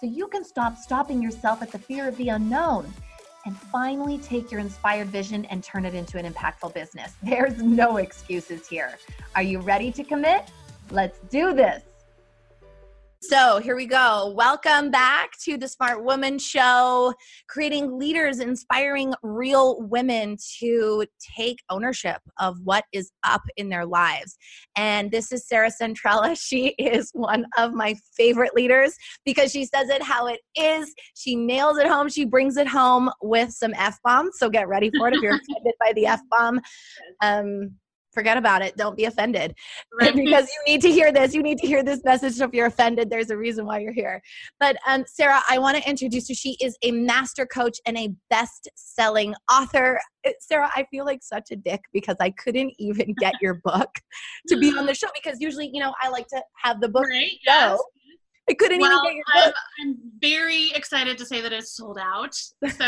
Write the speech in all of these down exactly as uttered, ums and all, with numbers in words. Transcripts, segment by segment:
so you can stop stopping yourself at the fear of the unknown and finally take your inspired vision and turn it into an impactful business. There's no excuses here. Are you ready to commit? Let's do this. So here we go. Welcome back to the Smart Woman Show, creating leaders, inspiring real women to take ownership of what is up in their lives. And this is Sarah Centrella. She is one of my favorite leaders because she says it how it is. She nails it home. She brings it home with some F-bombs. So get ready for it if you're offended by the F-bomb. Um, Forget about it. Don't be offended right. because you need to hear this. You need to hear this message. So if you're offended, there's a reason why you're here. But um, Sarah, I want to introduce you. She is a master coach and a best-selling author. Sarah, I feel like such a dick because I couldn't even get your book to be on the show because usually, you know, I like to have the book. Right? Yes. I couldn't well, even get your book. I'm, I'm very excited to say that it's sold out. So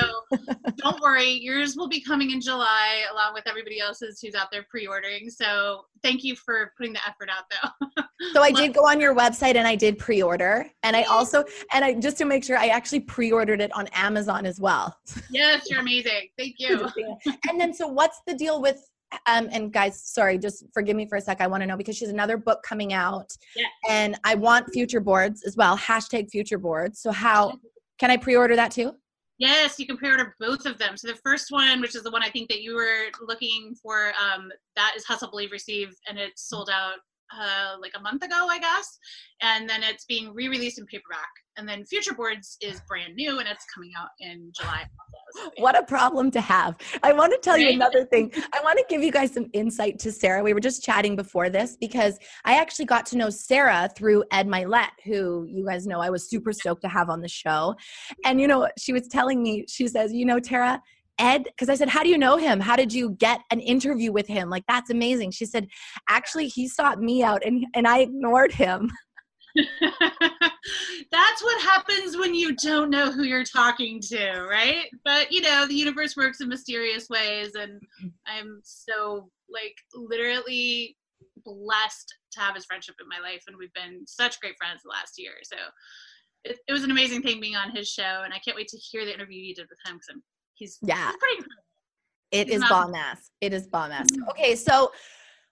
don't worry, yours will be coming in July along with everybody else's who's out there pre-ordering. So thank you for putting the effort out though. So I did go on your website and I did pre-order. And I also, and I just to make sure, I actually pre-ordered it on Amazon as well. Yes, you're amazing. Thank you. And then, so what's the deal with Um, and guys, sorry, just forgive me for a sec. I want to know because she's another book coming out yeah. and I want Future Boards as well. Hashtag Future Boards. So how can I pre-order that too? Yes, you can pre-order both of them. So the first one, which is the one I think that you were looking for, um, that is Hustle Believe Receive, and it's sold out uh, like a month ago, I guess. And then it's being re-released in paperback. And then Future Boards is brand new and it's coming out in July. What a problem to have. I want to tell you another thing. I want to give you guys some insight to Sarah. We were just chatting before this because I actually got to know Sarah through Ed Mylett, who you guys know I was super stoked to have on the show. And, you know, she was telling me, she says, you know, Tara, Ed, because I said, how do you know him? How did you get an interview with him? Like, that's amazing. She said, actually, he sought me out and, and I ignored him. That's what happens when you don't know who you're talking to, right? But, you know, the universe works in mysterious ways, and I'm so, like, literally blessed to have his friendship in my life, and we've been such great friends the last year. So it, it was an amazing thing being on his show, and I can't wait to hear the interview you did with him because he's, yeah. he's pretty It he's is bomb ass. It is bomb ass. Okay, so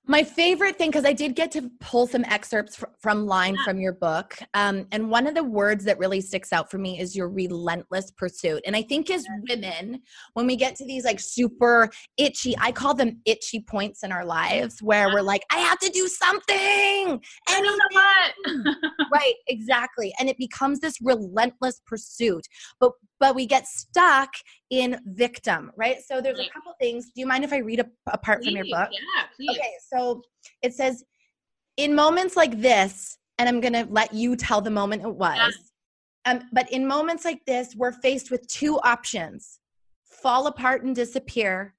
my favorite thing, because I did get to pull some excerpts fr- from line yeah. from your book, um, and one of the words that really sticks out for me is your relentless pursuit. And I think as women, when we get to these like super itchy, I call them itchy points in our lives where yeah. we're like, I have to do something. I don't know what. Right, exactly. And it becomes this relentless pursuit, but but we get stuck in victim, right? So there's a couple things. Do you mind if I read a, a part please, from your book? Yeah, please. Okay, so it says, in moments like this, and I'm going to let you tell the moment it was, yeah. um, but in moments like this, we're faced with two options, fall apart and disappear,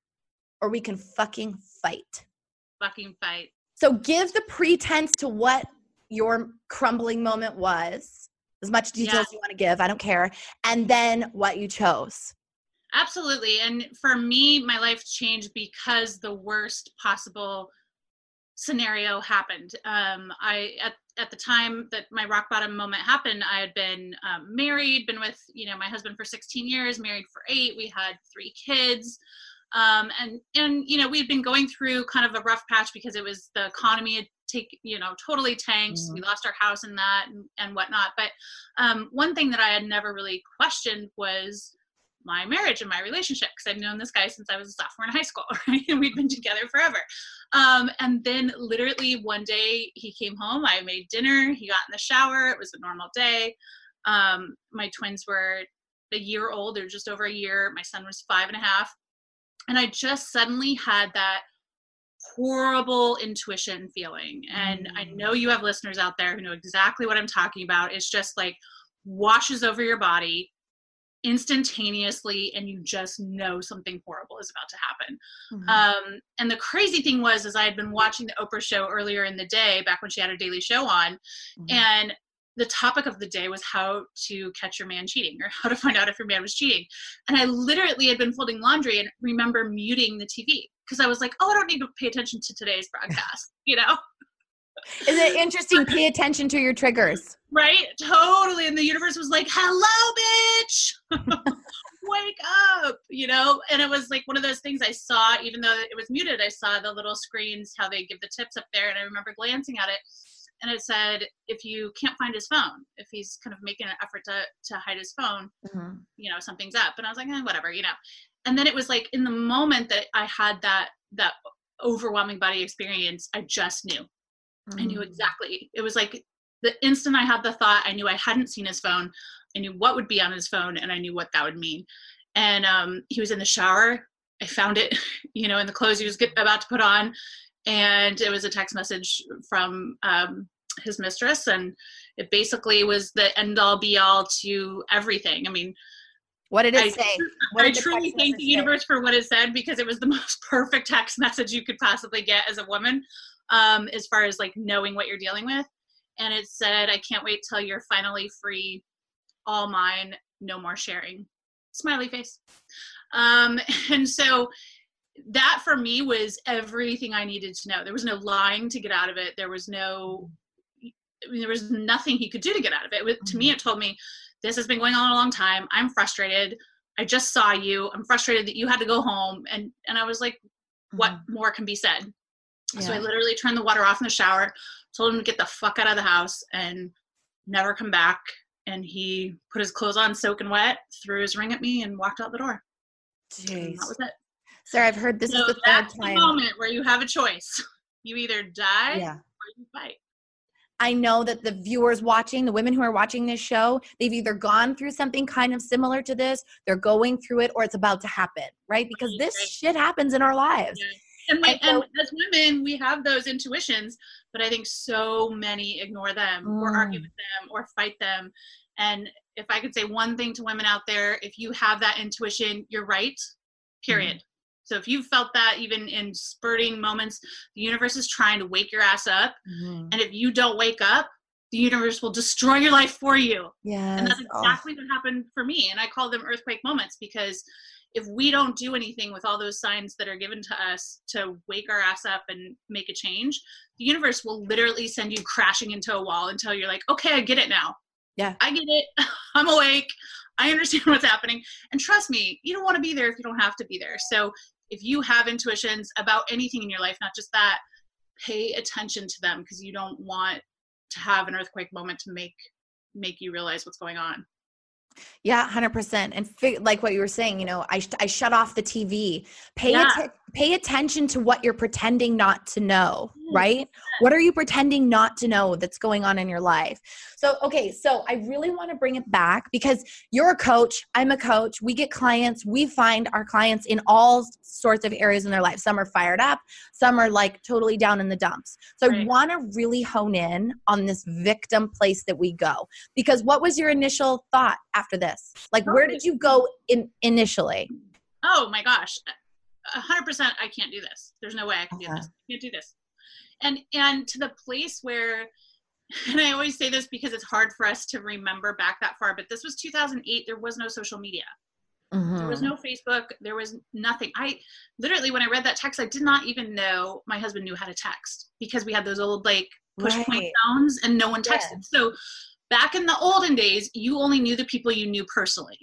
or we can fucking fight. Fucking fight. So give the pretense to what your crumbling moment was, as much detail yeah. as you want to give, I don't care, and then what you chose. Absolutely. And for me, my life changed because the worst possible scenario happened. Um, I, at, at the time that my rock bottom moment happened, I had been um, married, been with, you know, my husband for sixteen years, married for eight. We had three kids. Um, and, and, you know, we'd been going through kind of a rough patch because it was the economy had take, you know, totally tanked. Mm-hmm. We lost our house and that and, and whatnot. But, um, one thing that I had never really questioned was my marriage and my relationship, because I've known this guy since I was a sophomore in high school, right? And we'd been together forever. Um, and then literally one day he came home, I made dinner, he got in the shower, it was a normal day. Um, my twins were a year old, they're just over a year. My son was five and a half. And I just suddenly had that horrible intuition feeling. And mm. I know you have listeners out there who know exactly what I'm talking about. It's just like washes over your body. instantaneously, and you just know something horrible is about to happen. Mm-hmm. Um, and the crazy thing was, is I had been watching the Oprah show earlier in the day, back when she had her daily show on, mm-hmm. and the topic of the day was how to catch your man cheating, or how to find out if your man was cheating. And I literally had been folding laundry and remember muting the T V, because I was like, oh, I don't need to pay attention to today's broadcast, you know? Is it interesting? Pay attention to your triggers. Right? Totally. And the universe was like, hello, bitch, wake up, you know? And it was like one of those things I saw, even though it was muted, I saw the little screens, how they give the tips up there. And I remember glancing at it, and it said, if you can't find his phone, if he's kind of making an effort to, to hide his phone, mm-hmm. you know, something's up. And I was like, eh, whatever, you know? And then it was like, in the moment that I had that, that overwhelming body experience, I just knew. Mm-hmm. I knew exactly. It was like the instant I had the thought, I knew I hadn't seen his phone. I knew what would be on his phone, and I knew what that would mean. And um, he was in the shower. I found it, you know, in the clothes he was get, about to put on. And it was a text message from um, his mistress. And it basically was the end all be all to everything. I mean, what did it I, say? What I truly thank the universe say? For what it said, because it was the most perfect text message you could possibly get as a woman. Um, as far as like knowing what you're dealing with. And it said, I can't wait till you're finally free. All mine, no more sharing. Smiley face. Um, and so that for me was everything I needed to know. There was no lying to get out of it. There was no, I mean, there was nothing he could do to get out of it. It was, mm-hmm. to me, it told me, this has been going on a long time. I'm frustrated. I just saw you. I'm frustrated that you had to go home. And, and I was like, mm-hmm. what more can be said? Yeah. So I literally turned the water off in the shower, told him to get the fuck out of the house and never come back. And he put his clothes on soaking wet, threw his ring at me, and walked out the door. Jeez. And that was it. Sarah, I've heard this so is the third that's time. That's the moment where you have a choice. You either die yeah. or you fight. I know that the viewers watching, the women who are watching this show, they've either gone through something kind of similar to this, they're going through it, or it's about to happen, right? Because right. this right. shit happens in our lives. Yeah. And, we, and as women, we have those intuitions, but I think so many ignore them mm. or argue with them or fight them. And if I could say one thing to women out there, if you have that intuition, you're right, period. Mm. So if you've felt that even in spurting moments, the universe is trying to wake your ass up. Mm. And if you don't wake up, the universe will destroy your life for you. Yes. And that's exactly oh. what happened for me. And I call them earthquake moments, because if we don't do anything with all those signs that are given to us to wake our ass up and make a change, the universe will literally send you crashing into a wall until you're like, okay, I get it now. Yeah. I get it. I'm awake. I understand what's happening. And trust me, you don't want to be there if you don't have to be there. So if you have intuitions about anything in your life, not just that, pay attention to them, because you don't want to have an earthquake moment to make, make you realize what's going on. Yeah, one hundred percent. And fig- like what you were saying, you know, I sh- I shut off the T V. Pay yeah. att- pay attention to what you're pretending not to know, right? What are you pretending not to know that's going on in your life? So, okay, so I really want to bring it back, because you're a coach, I'm a coach, we get clients, we find our clients in all sorts of areas in their life. Some are fired up, some are like totally down in the dumps. So right. I want to really hone in on this victim place that we go, because what was your initial thought after this? Like, where did you go in initially? Oh my gosh. A hundred percent. I can't do this. There's no way I can do this. I can't do this. And, and to the place where, and I always say this because it's hard for us to remember back that far, but this was two thousand eight. There was no social media. Mm-hmm. There was no Facebook. There was nothing. I literally, when I read that text, I did not even know my husband knew how to text, because we had those old like push right. point sounds and no one texted. Yeah. So back in the olden days, you only knew the people you knew personally,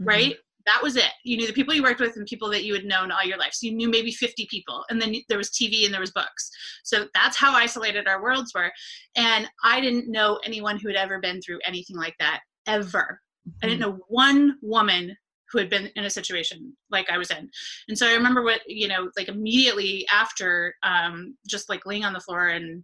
mm-hmm. right? That was it. You knew the people you worked with and people that you had known all your life. So you knew maybe fifty people, and then there was T V and there was books. So that's how isolated our worlds were. And I didn't know anyone who had ever been through anything like that, ever. Mm-hmm. I didn't know one woman who had been in a situation like I was in. And so I remember what, you know, like immediately after, um, just like laying on the floor and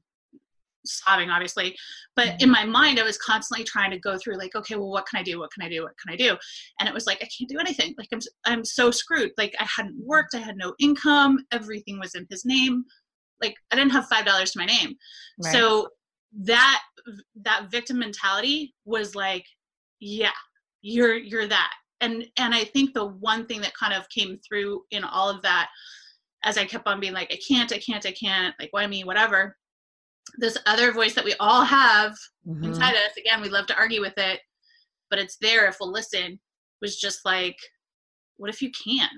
sobbing, obviously. But in my mind, I was constantly trying to go through like, okay, well, what can I do? What can I do? What can I do? And it was like, I can't do anything. Like I'm, I'm so screwed. Like I hadn't worked. I had no income. Everything was in his name. Like I didn't have five dollars to my name. Right. So that, that victim mentality was like, yeah, you're, you're that. and and I think the one thing that kind of came through in all of that, as I kept on being like, I can't, I can't, I can't, like, why me, whatever, this other voice that we all have mm-hmm. inside us, again, we love to argue with it, but it's there if we'll listen, was just like, what if you can?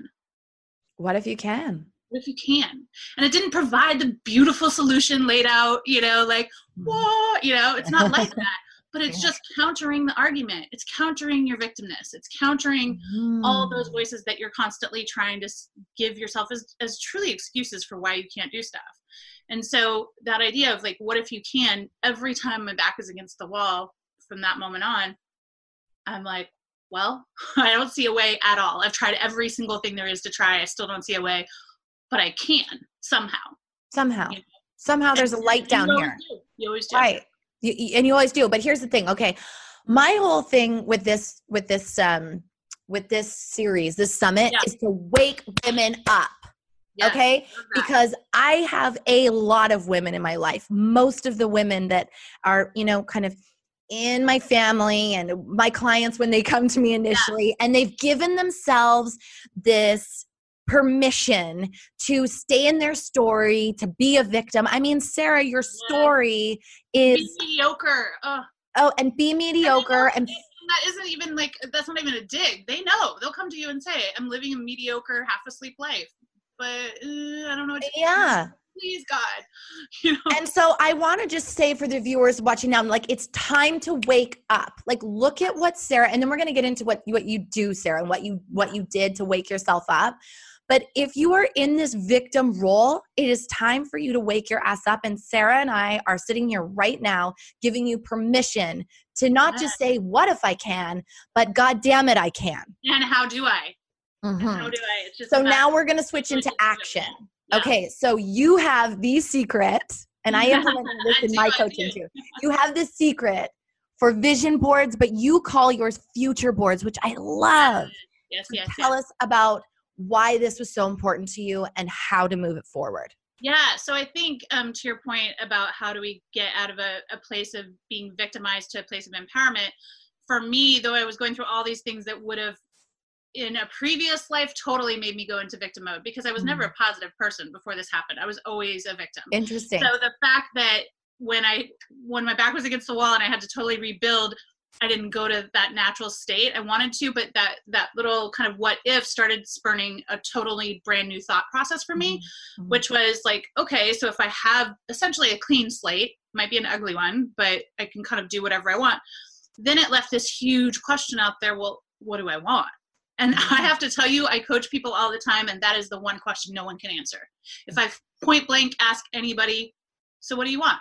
What if you can? What if you can? And it didn't provide the beautiful solution laid out, you know, like, whoa, you know, it's not like that. But it's just countering the argument. It's countering your victimness. It's countering mm. all those voices that you're constantly trying to give yourself as, as truly excuses for why you can't do stuff. And so that idea of like, what if you can, every time my back is against the wall from that moment on, I'm like, well, I don't see a way at all. I've tried every single thing there is to try. I still don't see a way, but I can somehow. Somehow. You know? Somehow there's and, a light down you here. Do. You always do. Right. You, and you always do. But here's the thing. Okay. My whole thing with this, with this, um, with this series, this summit yeah. is to wake women up. Yes, okay. Because I have a lot of women in my life. Most of the women that are, you know, kind of in my family and my clients when they come to me initially, yeah. and they've given themselves this permission to stay in their story, to be a victim. I mean, Sarah, your story yes. is be mediocre. Ugh. Oh, and be mediocre. And, and that isn't even like, that's not even a dig. They know, they'll come to you and say, I'm living a mediocre, half asleep life, but uh, I don't know what to yeah. do. Please God. You know? And so I want to just say for the viewers watching now, I'm like, it's time to wake up. Like, look at what Sarah, and then we're going to get into what, what you do, Sarah, and what you, what you did to wake yourself up. But if you are in this victim role, it is time for you to wake your ass up. And Sarah and I are sitting here right now giving you permission to not just say, what if I can, but God damn it, I can. And how do I? Mm-hmm. And how do I? It's just so about- now we're going to switch into action. Yeah. Okay. So you have the secret, and I implemented this in my coaching too. You have the secret for vision boards, but you call yours future boards, which I love. Yes, yes, so tell yes. us about why this was so important to you and how to move it forward. Yeah. So I think um, to your point about how do we get out of a, a place of being victimized to a place of empowerment, for me, though I was going through all these things that would have in a previous life totally made me go into victim mode, because I was mm. never a positive person before this happened. I was always a victim. Interesting. So the fact that when I, when my back was against the wall and I had to totally rebuild, I didn't go to that natural state I wanted to, but that, that little kind of what if started spurning a totally brand new thought process for me, mm-hmm. which was like, okay, so if I have essentially a clean slate, might be an ugly one, but I can kind of do whatever I want. Then it left this huge question out there. Well, what do I want? And I have to tell you, I coach people all the time, and that is the one question no one can answer. If I point blank ask anybody, so what do you want?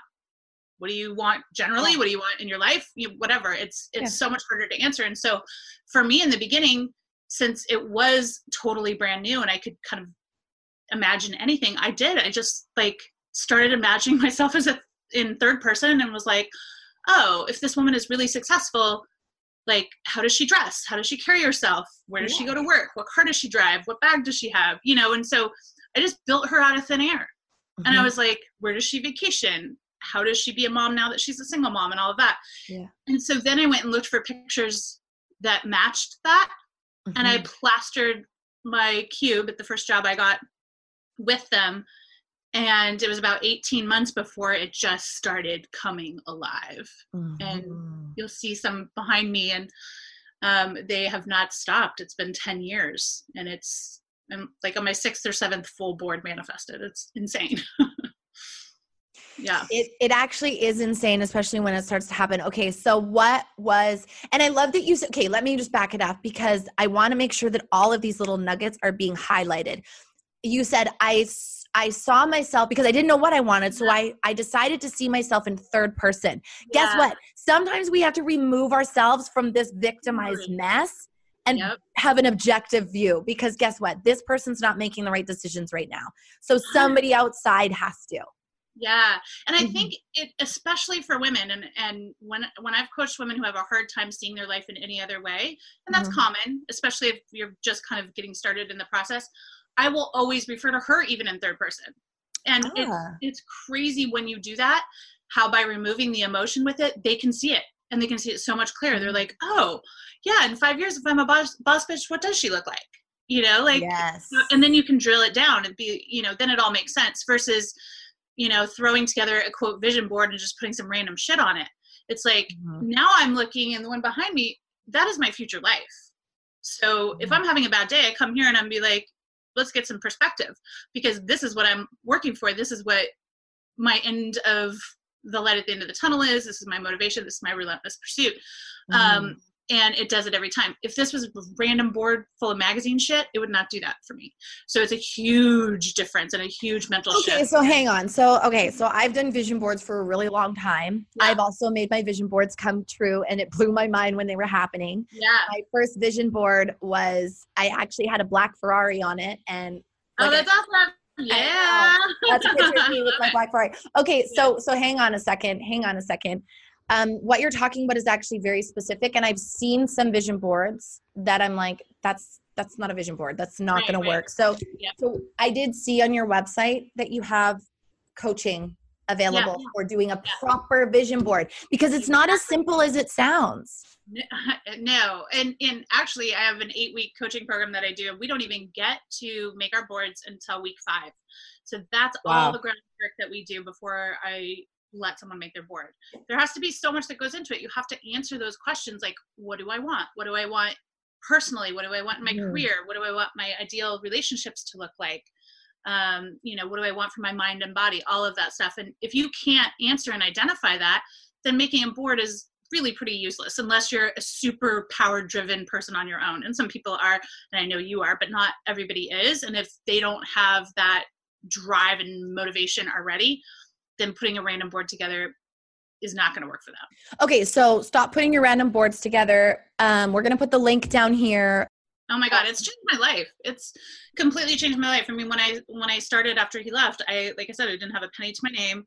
What do you want generally? What do you want in your life? You, whatever. It's it's yeah. so much harder to answer. And so for me in the beginning, since it was totally brand new and I could kind of imagine anything, I did. I just like started imagining myself as a, in third person and was like, oh, if this woman is really successful, like, how does she dress? How does she carry herself? Where does yeah. she go to work? What car does she drive? What bag does she have? You know, and so I just built her out of thin air. Mm-hmm. And I was like, where does she vacation? How does she be a mom now that she's a single mom and all of that? Yeah. And so then I went and looked for pictures that matched that. Mm-hmm. And I plastered my cube at the first job I got with them. And it was about eighteen months before it just started coming alive. Mm-hmm. And you'll see some behind me, and um, they have not stopped. It's been ten years, and it's I'm like on my sixth or seventh full board manifested. It's insane. Yeah. It it actually is insane, especially when it starts to happen. Okay. So what was, and I love that you said, okay, let me just back it up, because I want to make sure that all of these little nuggets are being highlighted. You said, I I saw myself because I didn't know what I wanted. So I, I decided to see myself in third person. Yeah. Guess what? Sometimes we have to remove ourselves from this victimized mess and yep. have an objective view, because guess what? This person's not making the right decisions right now. So somebody outside has to. Yeah. And I mm-hmm. think it, especially for women, and, and when, when I've coached women who have a hard time seeing their life in any other way, and that's mm-hmm. common, especially if you're just kind of getting started in the process, I will always refer to her even in third person. And ah. it's, it's crazy when you do that, how by removing the emotion with it, they can see it and they can see it so much clearer. They're like, oh yeah, in five years, if I'm a boss, boss bitch, what does she look like? You know, like, yes. And then you can drill it down and be, you know, then it all makes sense versus, you know, throwing together a quote vision board and just putting some random shit on it. It's like, mm-hmm. now I'm looking and the one behind me, that is my future life. So mm-hmm. if I'm having a bad day, I come here and I'm be like, let's get some perspective because this is what I'm working for. This is what my end of the light at the end of the tunnel is. This is my motivation. This is my relentless pursuit. Mm-hmm. Um, and it does it every time. If this was a random board full of magazine shit, it would not do that for me. So it's a huge difference and a huge mental okay, shift. Okay, so hang on. So, okay, so I've done vision boards for a really long time. Yeah. I've also made my vision boards come true, and it blew my mind when they were happening. Yeah. My first vision board was, I actually had a black Ferrari on it. and like Oh, that's I, awesome. Yeah. That's a picture of me with my black Ferrari. Okay, so so hang on a second. Hang on a second. Um, what you're talking about is actually very specific, and I've seen some vision boards that I'm like, that's that's not a vision board. That's not right, going right. to work. So, yeah. so I did see on your website that you have coaching available yeah. for doing a yeah. proper vision board because it's not as simple as it sounds. No, and and actually, I have an eight-week coaching program that I do. We don't even get to make our boards until week five. So that's wow. all the groundwork that we do before I let someone make their board. There has to be so much that goes into it. You have to answer those questions like, what do I want? What do I want personally? What do I want in my mm. career? What do I want my ideal relationships to look like? Um, you know, what do I want for my mind and body? All of that stuff. And if you can't answer and identify that, then making a board is really pretty useless unless you're a super power driven person on your own. And some people are, and I know you are, but not everybody is. And if they don't have that drive and motivation already, then putting a random board together is not going to work for them. Okay. So stop putting your random boards together. Um, we're going to put the link down here. Oh my God. It's changed my life. It's completely changed my life. I mean, when I, when I started after he left, I, like I said, I didn't have a penny to my name,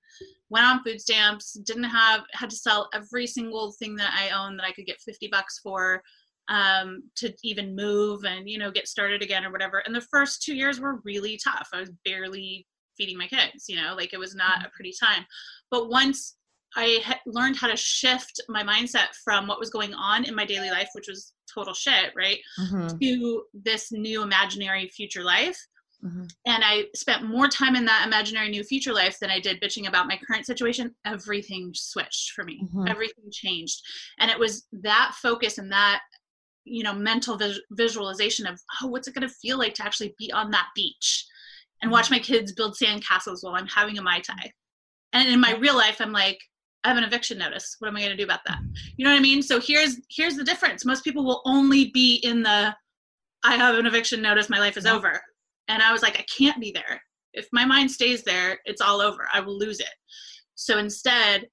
went on food stamps, didn't have, had to sell every single thing that I own that I could get fifty bucks for, um, to even move and, you know, get started again or whatever. And the first two years were really tough. I was barely feeding my kids, you know, like it was not a pretty time. But once I ha- learned how to shift my mindset from what was going on in my daily life, which was total shit, right, mm-hmm. to this new imaginary future life. Mm-hmm. And I spent more time in that imaginary new future life than I did bitching about my current situation. Everything switched for me. Mm-hmm. Everything changed. And it was that focus and that, you know, mental vis- visualization of, oh, what's it going to feel like to actually be on that beach and watch my kids build sandcastles while I'm having a Mai Tai. And in my real life, I'm like, I have an eviction notice. What am I going to do about that? You know what I mean? So here's, here's the difference. Most people will only be in the, I have an eviction notice. My life is over. And I was like, I can't be there. If my mind stays there, it's all over. I will lose it. So instead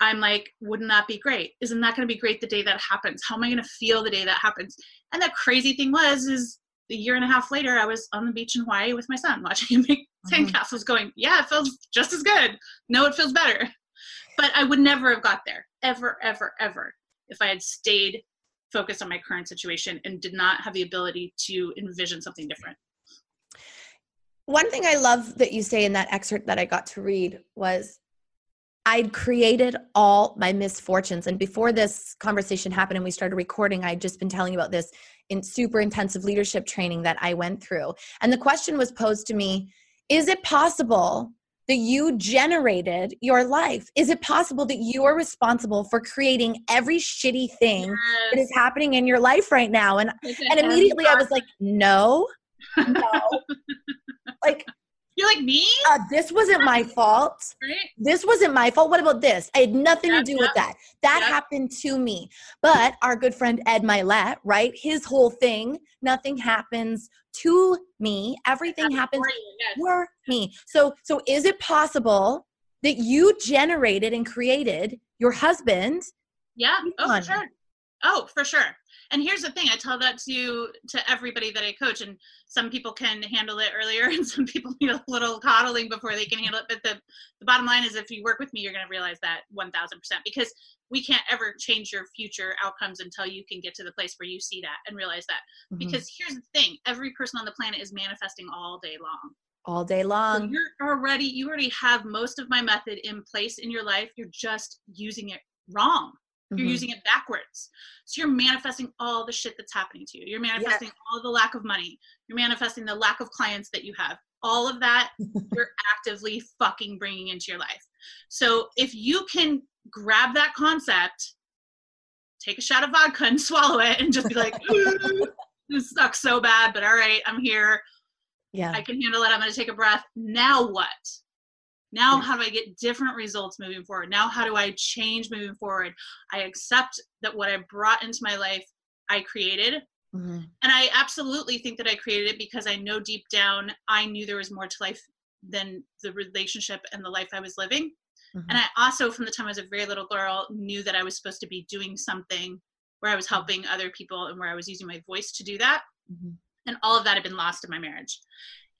I'm like, wouldn't that be great? Isn't that going to be great the day that happens? How am I going to feel the day that happens? And the crazy thing was, is a year and a half later, I was on the beach in Hawaii with my son, watching him make sandcastles, going, yeah, it feels just as good. No, it feels better. But I would never have got there, ever, ever, ever, if I had stayed focused on my current situation and did not have the ability to envision something different. One thing I love that you say in that excerpt that I got to read was, I'd created all my misfortunes. And before this conversation happened and we started recording, I'd just been telling you about this in super intensive leadership training that I went through. And the question was posed to me, is it possible that you generated your life? Is it possible that you are responsible for creating every shitty thing yes. that is happening in your life right now? And and immediately I was like, no, no. Like, you're like me? Uh, this wasn't my fault. Right? This wasn't my fault. What about this? I had nothing yeah, to do yeah. with that. That yeah. happened to me. But our good friend Ed Mylett, right? His whole thing, nothing happens to me. Everything That's happens for, yes. for me. So, so is it possible that you generated and created your husband? Yeah. Oh, for sure. Oh, for sure. And here's the thing, I tell that to to everybody that I coach, and some people can handle it earlier and some people need a little coddling before they can handle it. But the, the bottom line is, if you work with me, you're going to realize that one thousand percent, because we can't ever change your future outcomes until you can get to the place where you see that and realize that. Mm-hmm. Because here's the thing, every person on the planet is manifesting all day long. All day long. So you're already, you already have most of my method in place in your life. You're just using it wrong. You're mm-hmm. using it backwards. So you're manifesting all the shit that's happening to you. You're manifesting yes. all the lack of money. You're manifesting the lack of clients that you have. All of that you're actively fucking bringing into your life. So if you can grab that concept, take a shot of vodka and swallow it and just be like, this sucks so bad, but all right, I'm here. Yeah, I can handle it. I'm going to take a breath. Now what? Now, how do I get different results moving forward? Now, how do I change moving forward? I accept that what I brought into my life, I created. Mm-hmm. And I absolutely think that I created it because I know deep down, I knew there was more to life than the relationship and the life I was living. Mm-hmm. And I also, from the time I was a very little girl, knew that I was supposed to be doing something where I was helping other people and where I was using my voice to do that. Mm-hmm. And all of that had been lost in my marriage.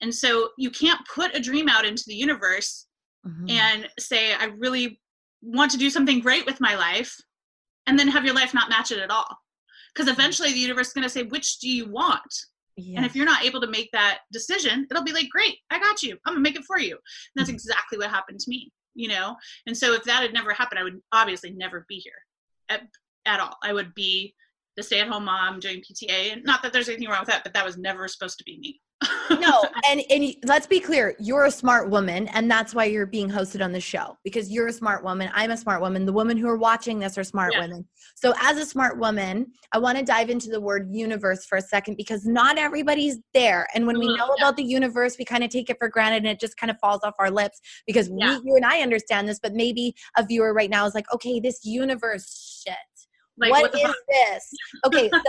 And so you can't put a dream out into the universe Mm-hmm. and say, I really want to do something great with my life, and then have your life not match it at all. Because eventually the universe is going to say, which do you want? Yes. And if you're not able to make that decision, it'll be like, great, I got you. I'm going to make it for you. And that's mm-hmm. exactly what happened to me, you know? And so if that had never happened, I would obviously never be here at, at all. I would be the stay-at-home mom doing P T A. And not that there's anything wrong with that, but that was never supposed to be me. No, and, and let's be clear, you're a smart woman, and that's why you're being hosted on the show, because you're a smart woman. I'm a smart woman. The women who are watching this are smart yeah. women. So as a smart woman, I want to dive into the word universe for a second, because not everybody's there. And when we know yeah. about the universe, we kind of take it for granted, and it just kind of falls off our lips, because yeah. we, you and I understand this, but maybe a viewer right now is like, okay, this universe shit. Like, what, what is fuck? This? Okay, so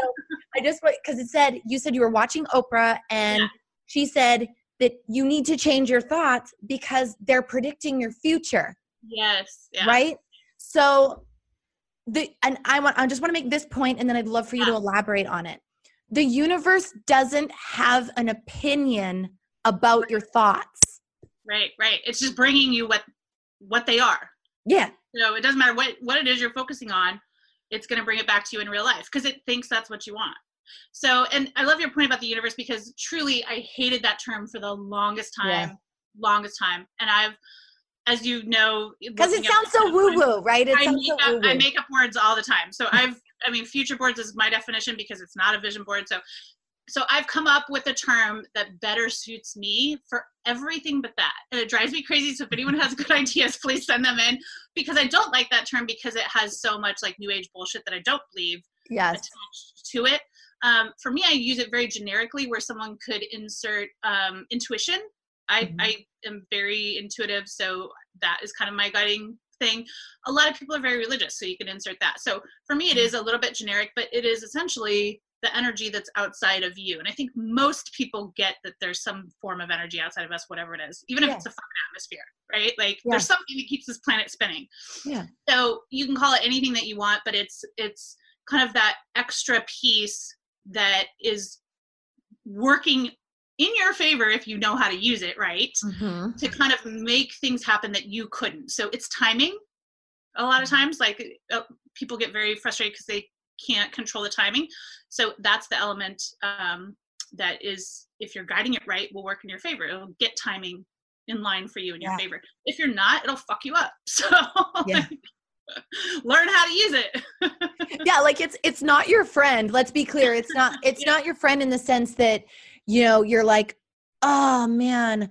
I just – because it said – you said you were watching Oprah, and yeah. she said that you need to change your thoughts because they're predicting your future. Yes. Yeah. Right? So the – and I want I just want to make this point, and then I'd love for you yeah. to elaborate on it. The universe doesn't have an opinion about right. your thoughts. Right, right. It's just bringing you what what they are. Yeah. So it doesn't matter what, what it is you're focusing on. It's going to bring it back to you in real life because it thinks that's what you want. So, and I love your point about the universe, because truly I hated that term for the longest time, yeah. longest time. And I've, as you know, because it sounds so woo-woo, right? It I, sounds make so up, woo-woo. I make up words all the time. So I've, I mean, future boards is my definition because it's not a vision board. So, so I've come up with a term that better suits me for everything but that. And it drives me crazy. So if anyone has good ideas, please send them in, because I don't like that term because it has so much like new age bullshit that I don't believe yes. attached to it. Um, for me, I use it very generically where someone could insert um, intuition. I, mm-hmm. I am very intuitive. So that is kind of my guiding thing. A lot of people are very religious, so you can insert that. So for me, it is a little bit generic, but it is essentially the energy that's outside of you. And I think most people get that there's some form of energy outside of us, whatever it is, even if yeah. it's a fucking atmosphere, right? Like yeah. there's something that keeps this planet spinning. Yeah. So you can call it anything that you want, but it's, it's kind of that extra piece that is working in your favor if you know how to use it, right? Mm-hmm. To kind of make things happen that you couldn't. So it's timing. A lot of times, like uh, people get very frustrated because they can't control the timing. So that's the element um, that is, if you're guiding it right, will work in your favor. It'll get timing in line for you in yeah. your favor. If you're not, it'll fuck you up. So yeah. learn how to use it. yeah. Like it's, it's not your friend. Let's be clear. It's not, it's yeah. not your friend in the sense that, you know, you're like, oh man,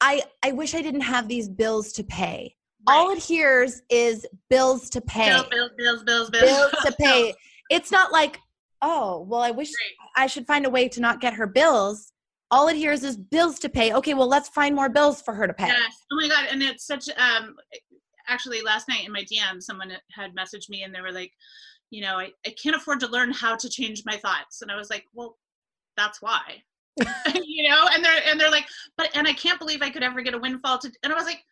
I, I wish I didn't have these bills to pay. Right. All it hears is bills to pay. Bills, bills, bills, bills, bills. Bills to pay. It's not like, oh, well, I wish right. I should find a way to not get her bills. All it hears is bills to pay. Okay, well, let's find more bills for her to pay. Yes. Oh, my God. And it's such um, – actually, last night in my D M, someone had messaged me, and they were like, you know, I, I can't afford to learn how to change my thoughts. And I was like, well, that's why. You know, and they're, and they're like, but – and I can't believe I could ever get a windfall to – and I was like,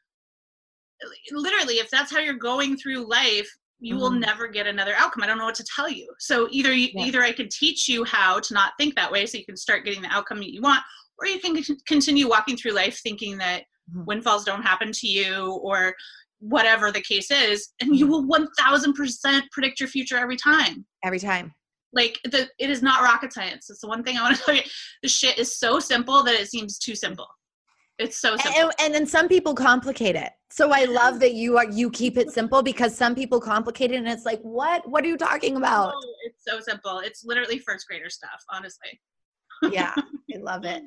literally, if that's how you're going through life, you mm-hmm. will never get another outcome. I don't know what to tell you. So either you, yeah. either I can teach you how to not think that way so you can start getting the outcome that you want, or you can continue walking through life thinking that mm-hmm. windfalls don't happen to you or whatever the case is, and you will one thousand percent predict your future every time. Every time. Like, the, it is not rocket science. It's the one thing I want to tell you. The shit is so simple that it seems too simple. It's so simple. And, and then some people complicate it. So I love that you are, you keep it simple, because some people complicate it and it's like, what, what are you talking about? Oh, it's so simple. It's literally first grader stuff, honestly. Yeah. I love it.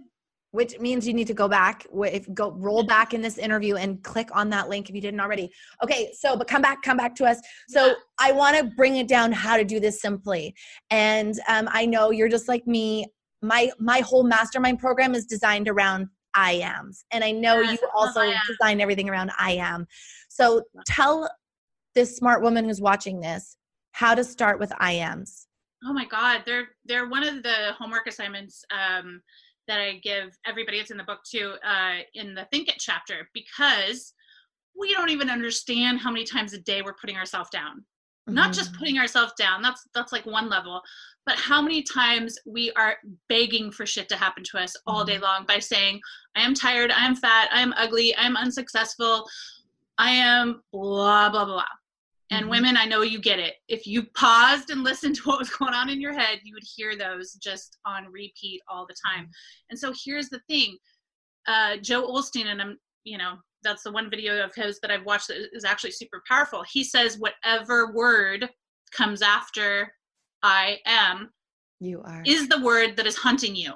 Which means you need to go back, if go roll back in this interview and click on that link if you didn't already. Okay, so but come back, come back to us. So yeah. I want to bring it down how to do this simply. And um, I know you're just like me. My my whole mastermind program is designed around I ams, and I know yes, you also design everything around I am. So tell this smart woman who's watching this how to start with I ams. Oh my God, they're they're one of the homework assignments. Um, that I give everybody, it's in the book too, uh, in the Think It chapter, because we don't even understand how many times a day we're putting ourselves down. Mm-hmm. Not just putting ourselves down, that's that's like one level, but how many times we are begging for shit to happen to us all day long by saying, I am tired, I am fat, I am ugly, I am unsuccessful, I am blah, blah, blah. And women, I know you get it. If you paused and listened to what was going on in your head, you would hear those just on repeat all the time. And so here's the thing. Uh, Joe Olstein, and I'm, you know, that's the one video of his that I've watched that is actually super powerful. He says, whatever word comes after I am, you are, is the word that is hunting you.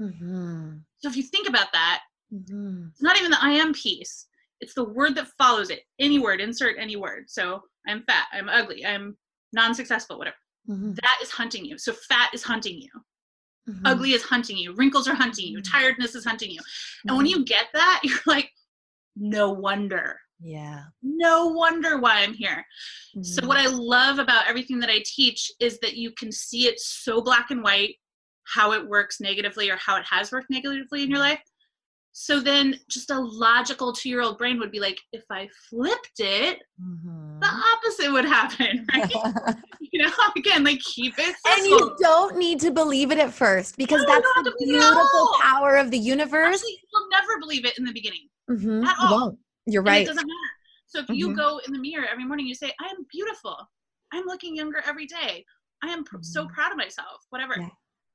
Mm-hmm. So if you think about that, mm-hmm. it's not even the I am piece. It's the word that follows it. Any word, insert any word. So I'm fat, I'm ugly, I'm non-successful, whatever. Mm-hmm. That is hunting you. So fat is hunting you. Mm-hmm. Ugly is hunting you. Wrinkles are hunting you. Mm-hmm. Tiredness is hunting you. Mm-hmm. And when you get that, you're like, no wonder. Yeah. No wonder why I'm here. Mm-hmm. So what I love about everything that I teach is that you can see it so black and white, how it works negatively or how it has worked negatively in your life. So then just a logical two-year-old brain would be like, if I flipped it, mm-hmm. the opposite would happen, right? You know, again, like keep it simple. And you don't need to believe it at first, because no, that's the beautiful power of the universe. Actually, you'll never believe it in the beginning mm-hmm. at all. Well, you're right. And it doesn't matter. So if mm-hmm. you go in the mirror every morning, you say, I am beautiful. I'm looking younger every day. I am pr- mm-hmm. so proud of myself, whatever. Yeah.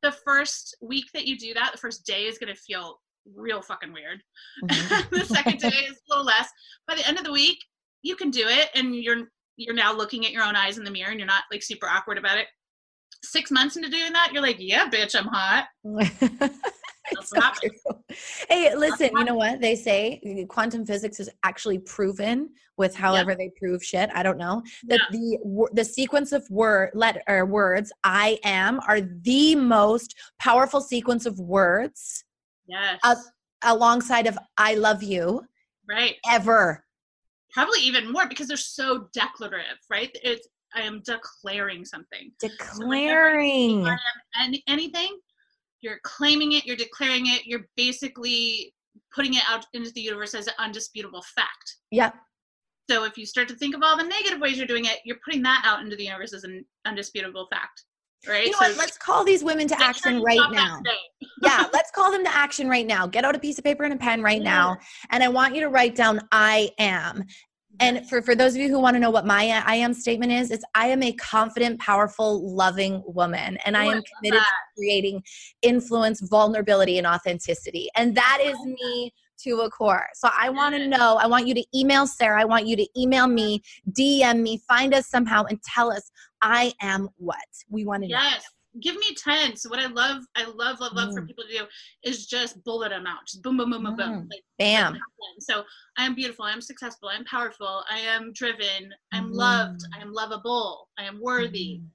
The first week that you do that, the first day is going to feel real fucking weird. Mm-hmm. The second day is a little less. By the end of the week, you can do it, and you're you're now looking at your own eyes in the mirror, and you're not like super awkward about it. Six months into doing that, you're like, yeah, bitch, I'm hot. That's so true. Hey, listen, you know what they say? Quantum physics is actually proven with however yeah. they prove shit. I don't know that yeah. the the sequence of word let or words I am are the most powerful sequence of words. Yes. Uh, alongside of I love you. Right. Ever. Probably even more, because they're so declarative, right? It's I am declaring something. Declaring. So like I am anything, you're claiming it, you're declaring it, you're basically putting it out into the universe as an undisputable fact. Yep. So if you start to think of all the negative ways you're doing it, you're putting that out into the universe as an undisputable fact. Right? You know so what? Let's call these women to action right now. Yeah, let's call them to action right now. Get out a piece of paper and a pen right yeah. now. And I want you to write down I am. And for, for those of you who want to know what my I am statement is, it's I am a confident, powerful, loving woman. And I am committed to creating influence, vulnerability, and authenticity. And that is me to a core. So I want to know, I want you to email Sarah. I want you to email me, D M me, find us somehow and tell us I am what we want to know. Yes. Give me ten. So what I love, I love, love, love mm. for people to do is just bullet them out. Just boom, boom, boom, boom, mm. boom. Like, bam. So I am beautiful. I am successful. I am powerful. I am driven. I'm mm. loved. I am lovable. I am worthy. Mm.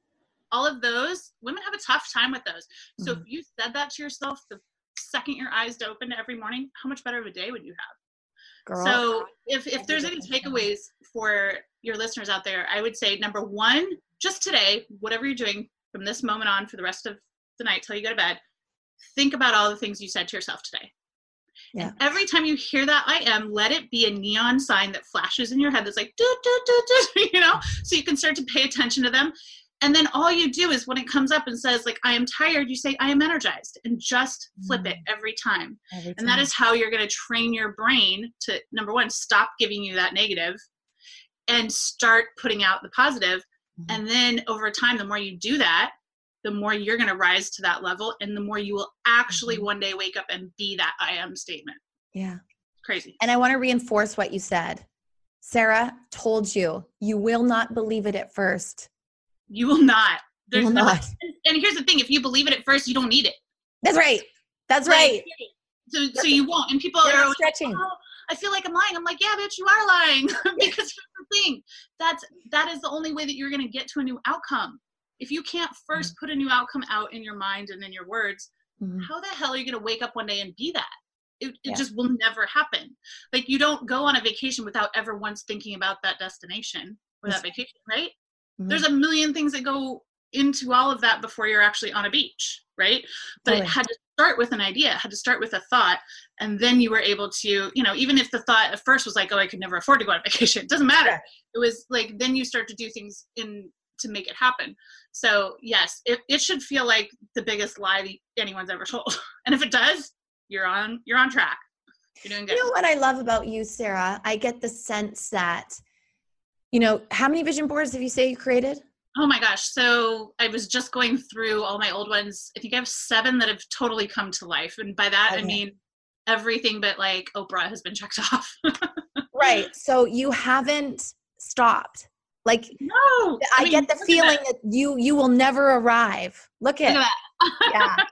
All of those, women have a tough time with those. So mm. if you said that to yourself the second your eyes open every morning, how much better of a day would you have? Girl, so if, if there's any takeaways for your listeners out there, I would say number one, just today, whatever you're doing, from this moment on for the rest of the night till you go to bed, think about all the things you said to yourself today. Yeah. And every time you hear that I am, let it be a neon sign that flashes in your head that's like, do, do, do, do, you know, so you can start to pay attention to them. And then all you do is when it comes up and says like, I am tired, you say, I am energized, and just flip mm. it every time. every time. And that is how you're going to train your brain to, number one, stop giving you that negative and start putting out the positive. And then over time, the more you do that, the more you're going to rise to that level, and the more you will actually one day wake up and be that I am statement. Yeah. Crazy. And I want to reinforce what you said. Sarah told you, you will not believe it at first. You will not. There's will no, not. And here's the thing. If you believe it at first, you don't need it. That's right. That's right. So, so you won't. And people They're are always stretching. Like, oh, I feel like I'm lying. I'm like, yeah, bitch, you are lying. Because here's the thing. That's, that is the only way that you're going to get to a new outcome. If you can't first put a new outcome out in your mind and in your words, mm-hmm. how the hell are you going to wake up one day and be that? It, it yeah. just will never happen. Like, you don't go on a vacation without ever once thinking about that destination or that vacation, right? Mm-hmm. There's a million things that go into all of that before you're actually on a beach, right? But totally. It had to start with an idea, it had to start with a thought. And then you were able to, you know, even if the thought at first was like, oh, I could never afford to go on vacation, it doesn't matter. Yeah. It was like, then you start to do things in to make it happen. So yes, it, it should feel like the biggest lie anyone's ever told. And if it does, you're on, you're on track. You're doing good. You know what I love about you, Sarah? I get the sense that, you know, how many vision boards have you say you created? Oh my gosh. So I was just going through all my old ones. I think I have seven that have totally come to life. And by that, okay. I mean, everything but like Oprah has been checked off. Right. So you haven't stopped. Like, no, I, I mean, get the feeling that. that you, you will never arrive. Look at, look at that. Yeah.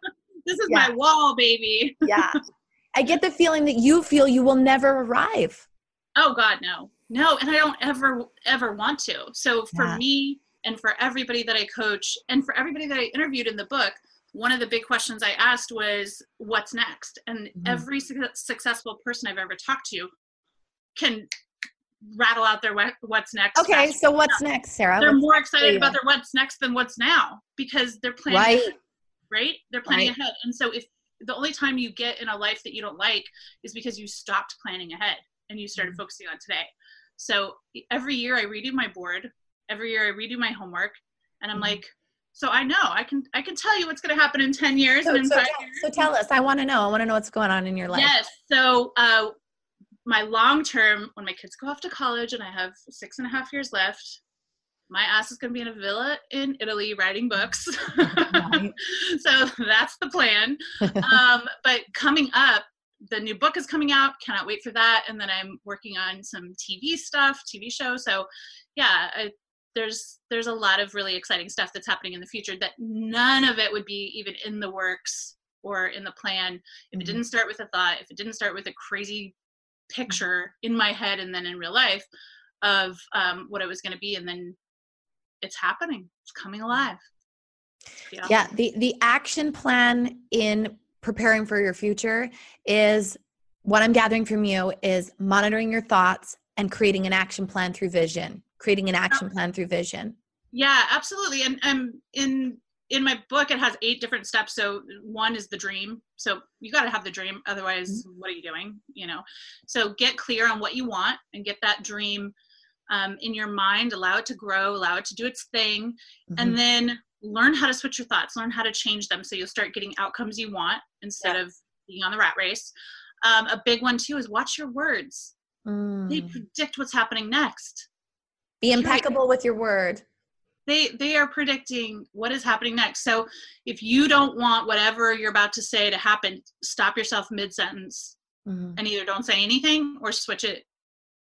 This is yeah. my wall, baby. Yeah. I get the feeling that you feel you will never arrive. Oh God, no, no. And I don't ever, ever want to. So for yeah. me and for everybody that I coach and for everybody that I interviewed in the book, one of the big questions I asked was, what's next? And mm-hmm. every su- successful person I've ever talked to can rattle out their what's next. Okay. So what's now. next, Sarah? They're what's more excited about their what's next than what's now, because they're planning right. ahead, right? They're planning right. ahead. And so if the only time you get in a life that you don't like is because you stopped planning ahead and you started focusing on today. So every year I redo my board, every year I redo my homework, and I'm mm-hmm. like, so I know I can, I can tell you what's going to happen in ten years. So, and in so, five tell, years. so tell us, I want to know, I want to know what's going on in your life. Yes. So, uh, my long-term, when my kids go off to college and I have six and a half years left, my ass is going to be in a villa in Italy writing books. Right. So that's the plan. Um, but coming up, the new book is coming out. Cannot wait for that. And then I'm working on some T V stuff, T V show. So yeah, I, there's, there's a lot of really exciting stuff that's happening in the future that none of it would be even in the works or in the plan if mm-hmm. it didn't start with a thought, if it didn't start with a crazy picture in my head and then in real life of um, what it was going to be. And then it's happening. It's coming alive. Yeah. yeah the, the action plan in preparing for your future is what I'm gathering from you is monitoring your thoughts and creating an action plan through vision, creating an action plan through vision. Yeah, absolutely. And, and in, in my book, it has eight different steps. So one is the dream. So you got to have the dream. Otherwise, mm-hmm. what are you doing? You know, so get clear on what you want and get that dream um, in your mind, allow it to grow, allow it to do its thing. Mm-hmm. And then learn how to switch your thoughts, learn how to change them. So you'll start getting outcomes you want instead yeah. of being on the rat race. Um, a big one too, is watch your words. Mm. They predict what's happening next. Be impeccable with your word. They they are predicting what is happening next. So if you don't want whatever you're about to say to happen, stop yourself mid-sentence mm-hmm. and either don't say anything or switch it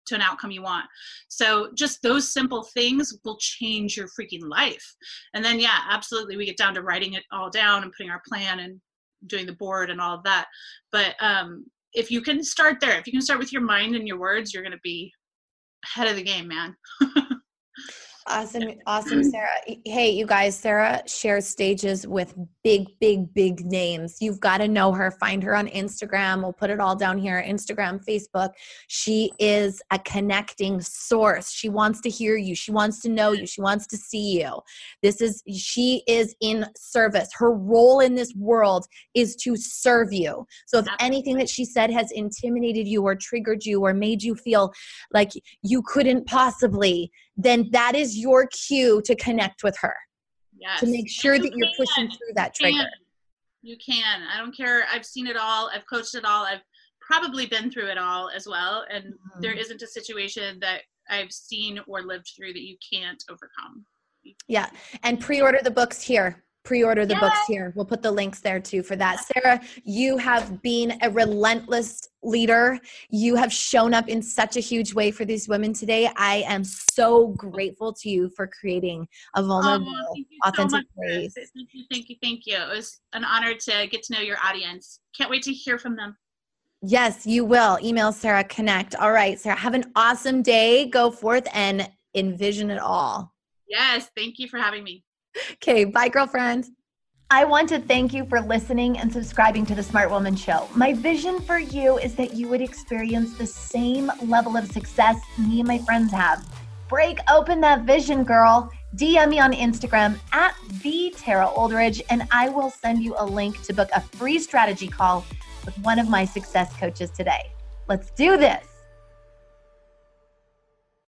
to an outcome you want. So just those simple things will change your freaking life. And then, yeah, absolutely. We get down to writing it all down and putting our plan and doing the board and all of that. But um, if you can start there, if you can start with your mind and your words, you're going to be ahead of the game, man. Awesome. Awesome, Sarah. Hey, you guys, Sarah shares stages with big, big, big names. You've got to know her. Find her on Instagram. We'll put it all down here. Instagram, Facebook. She is a connecting source. She wants to hear you. She wants to know you. She wants to see you. This is, she is in service. Her role in this world is to serve you. So if anything that she said has intimidated you or triggered you or made you feel like you couldn't possibly, then that is your cue to connect with her. Yes. To make sure you that you're can. pushing through that trigger. You can. you can. I don't care. I've seen it all. I've coached it all. I've probably been through it all as well. And mm-hmm. there isn't a situation that I've seen or lived through that you can't overcome. Yeah. And pre-order the books here. Pre-order the yeah. books here. We'll put the links there too for that. Sarah, you have been a relentless leader. You have shown up in such a huge way for these women today. I am so grateful to you for creating a vulnerable, oh, thank you authentic so place. Thank you, thank you, thank you. It was an honor to get to know your audience. Can't wait to hear from them. Yes, you will. Email Sarah, connect. All right, Sarah, have an awesome day. Go forth and envision it all. Yes, thank you for having me. Okay, bye, girlfriend. I want to thank you for listening and subscribing to The Smart Woman Show. My vision for you is that you would experience the same level of success me and my friends have. Break open that vision, girl. D M me on Instagram at the Tara Oldridge, and I will send you a link to book a free strategy call with one of my success coaches today. Let's do this.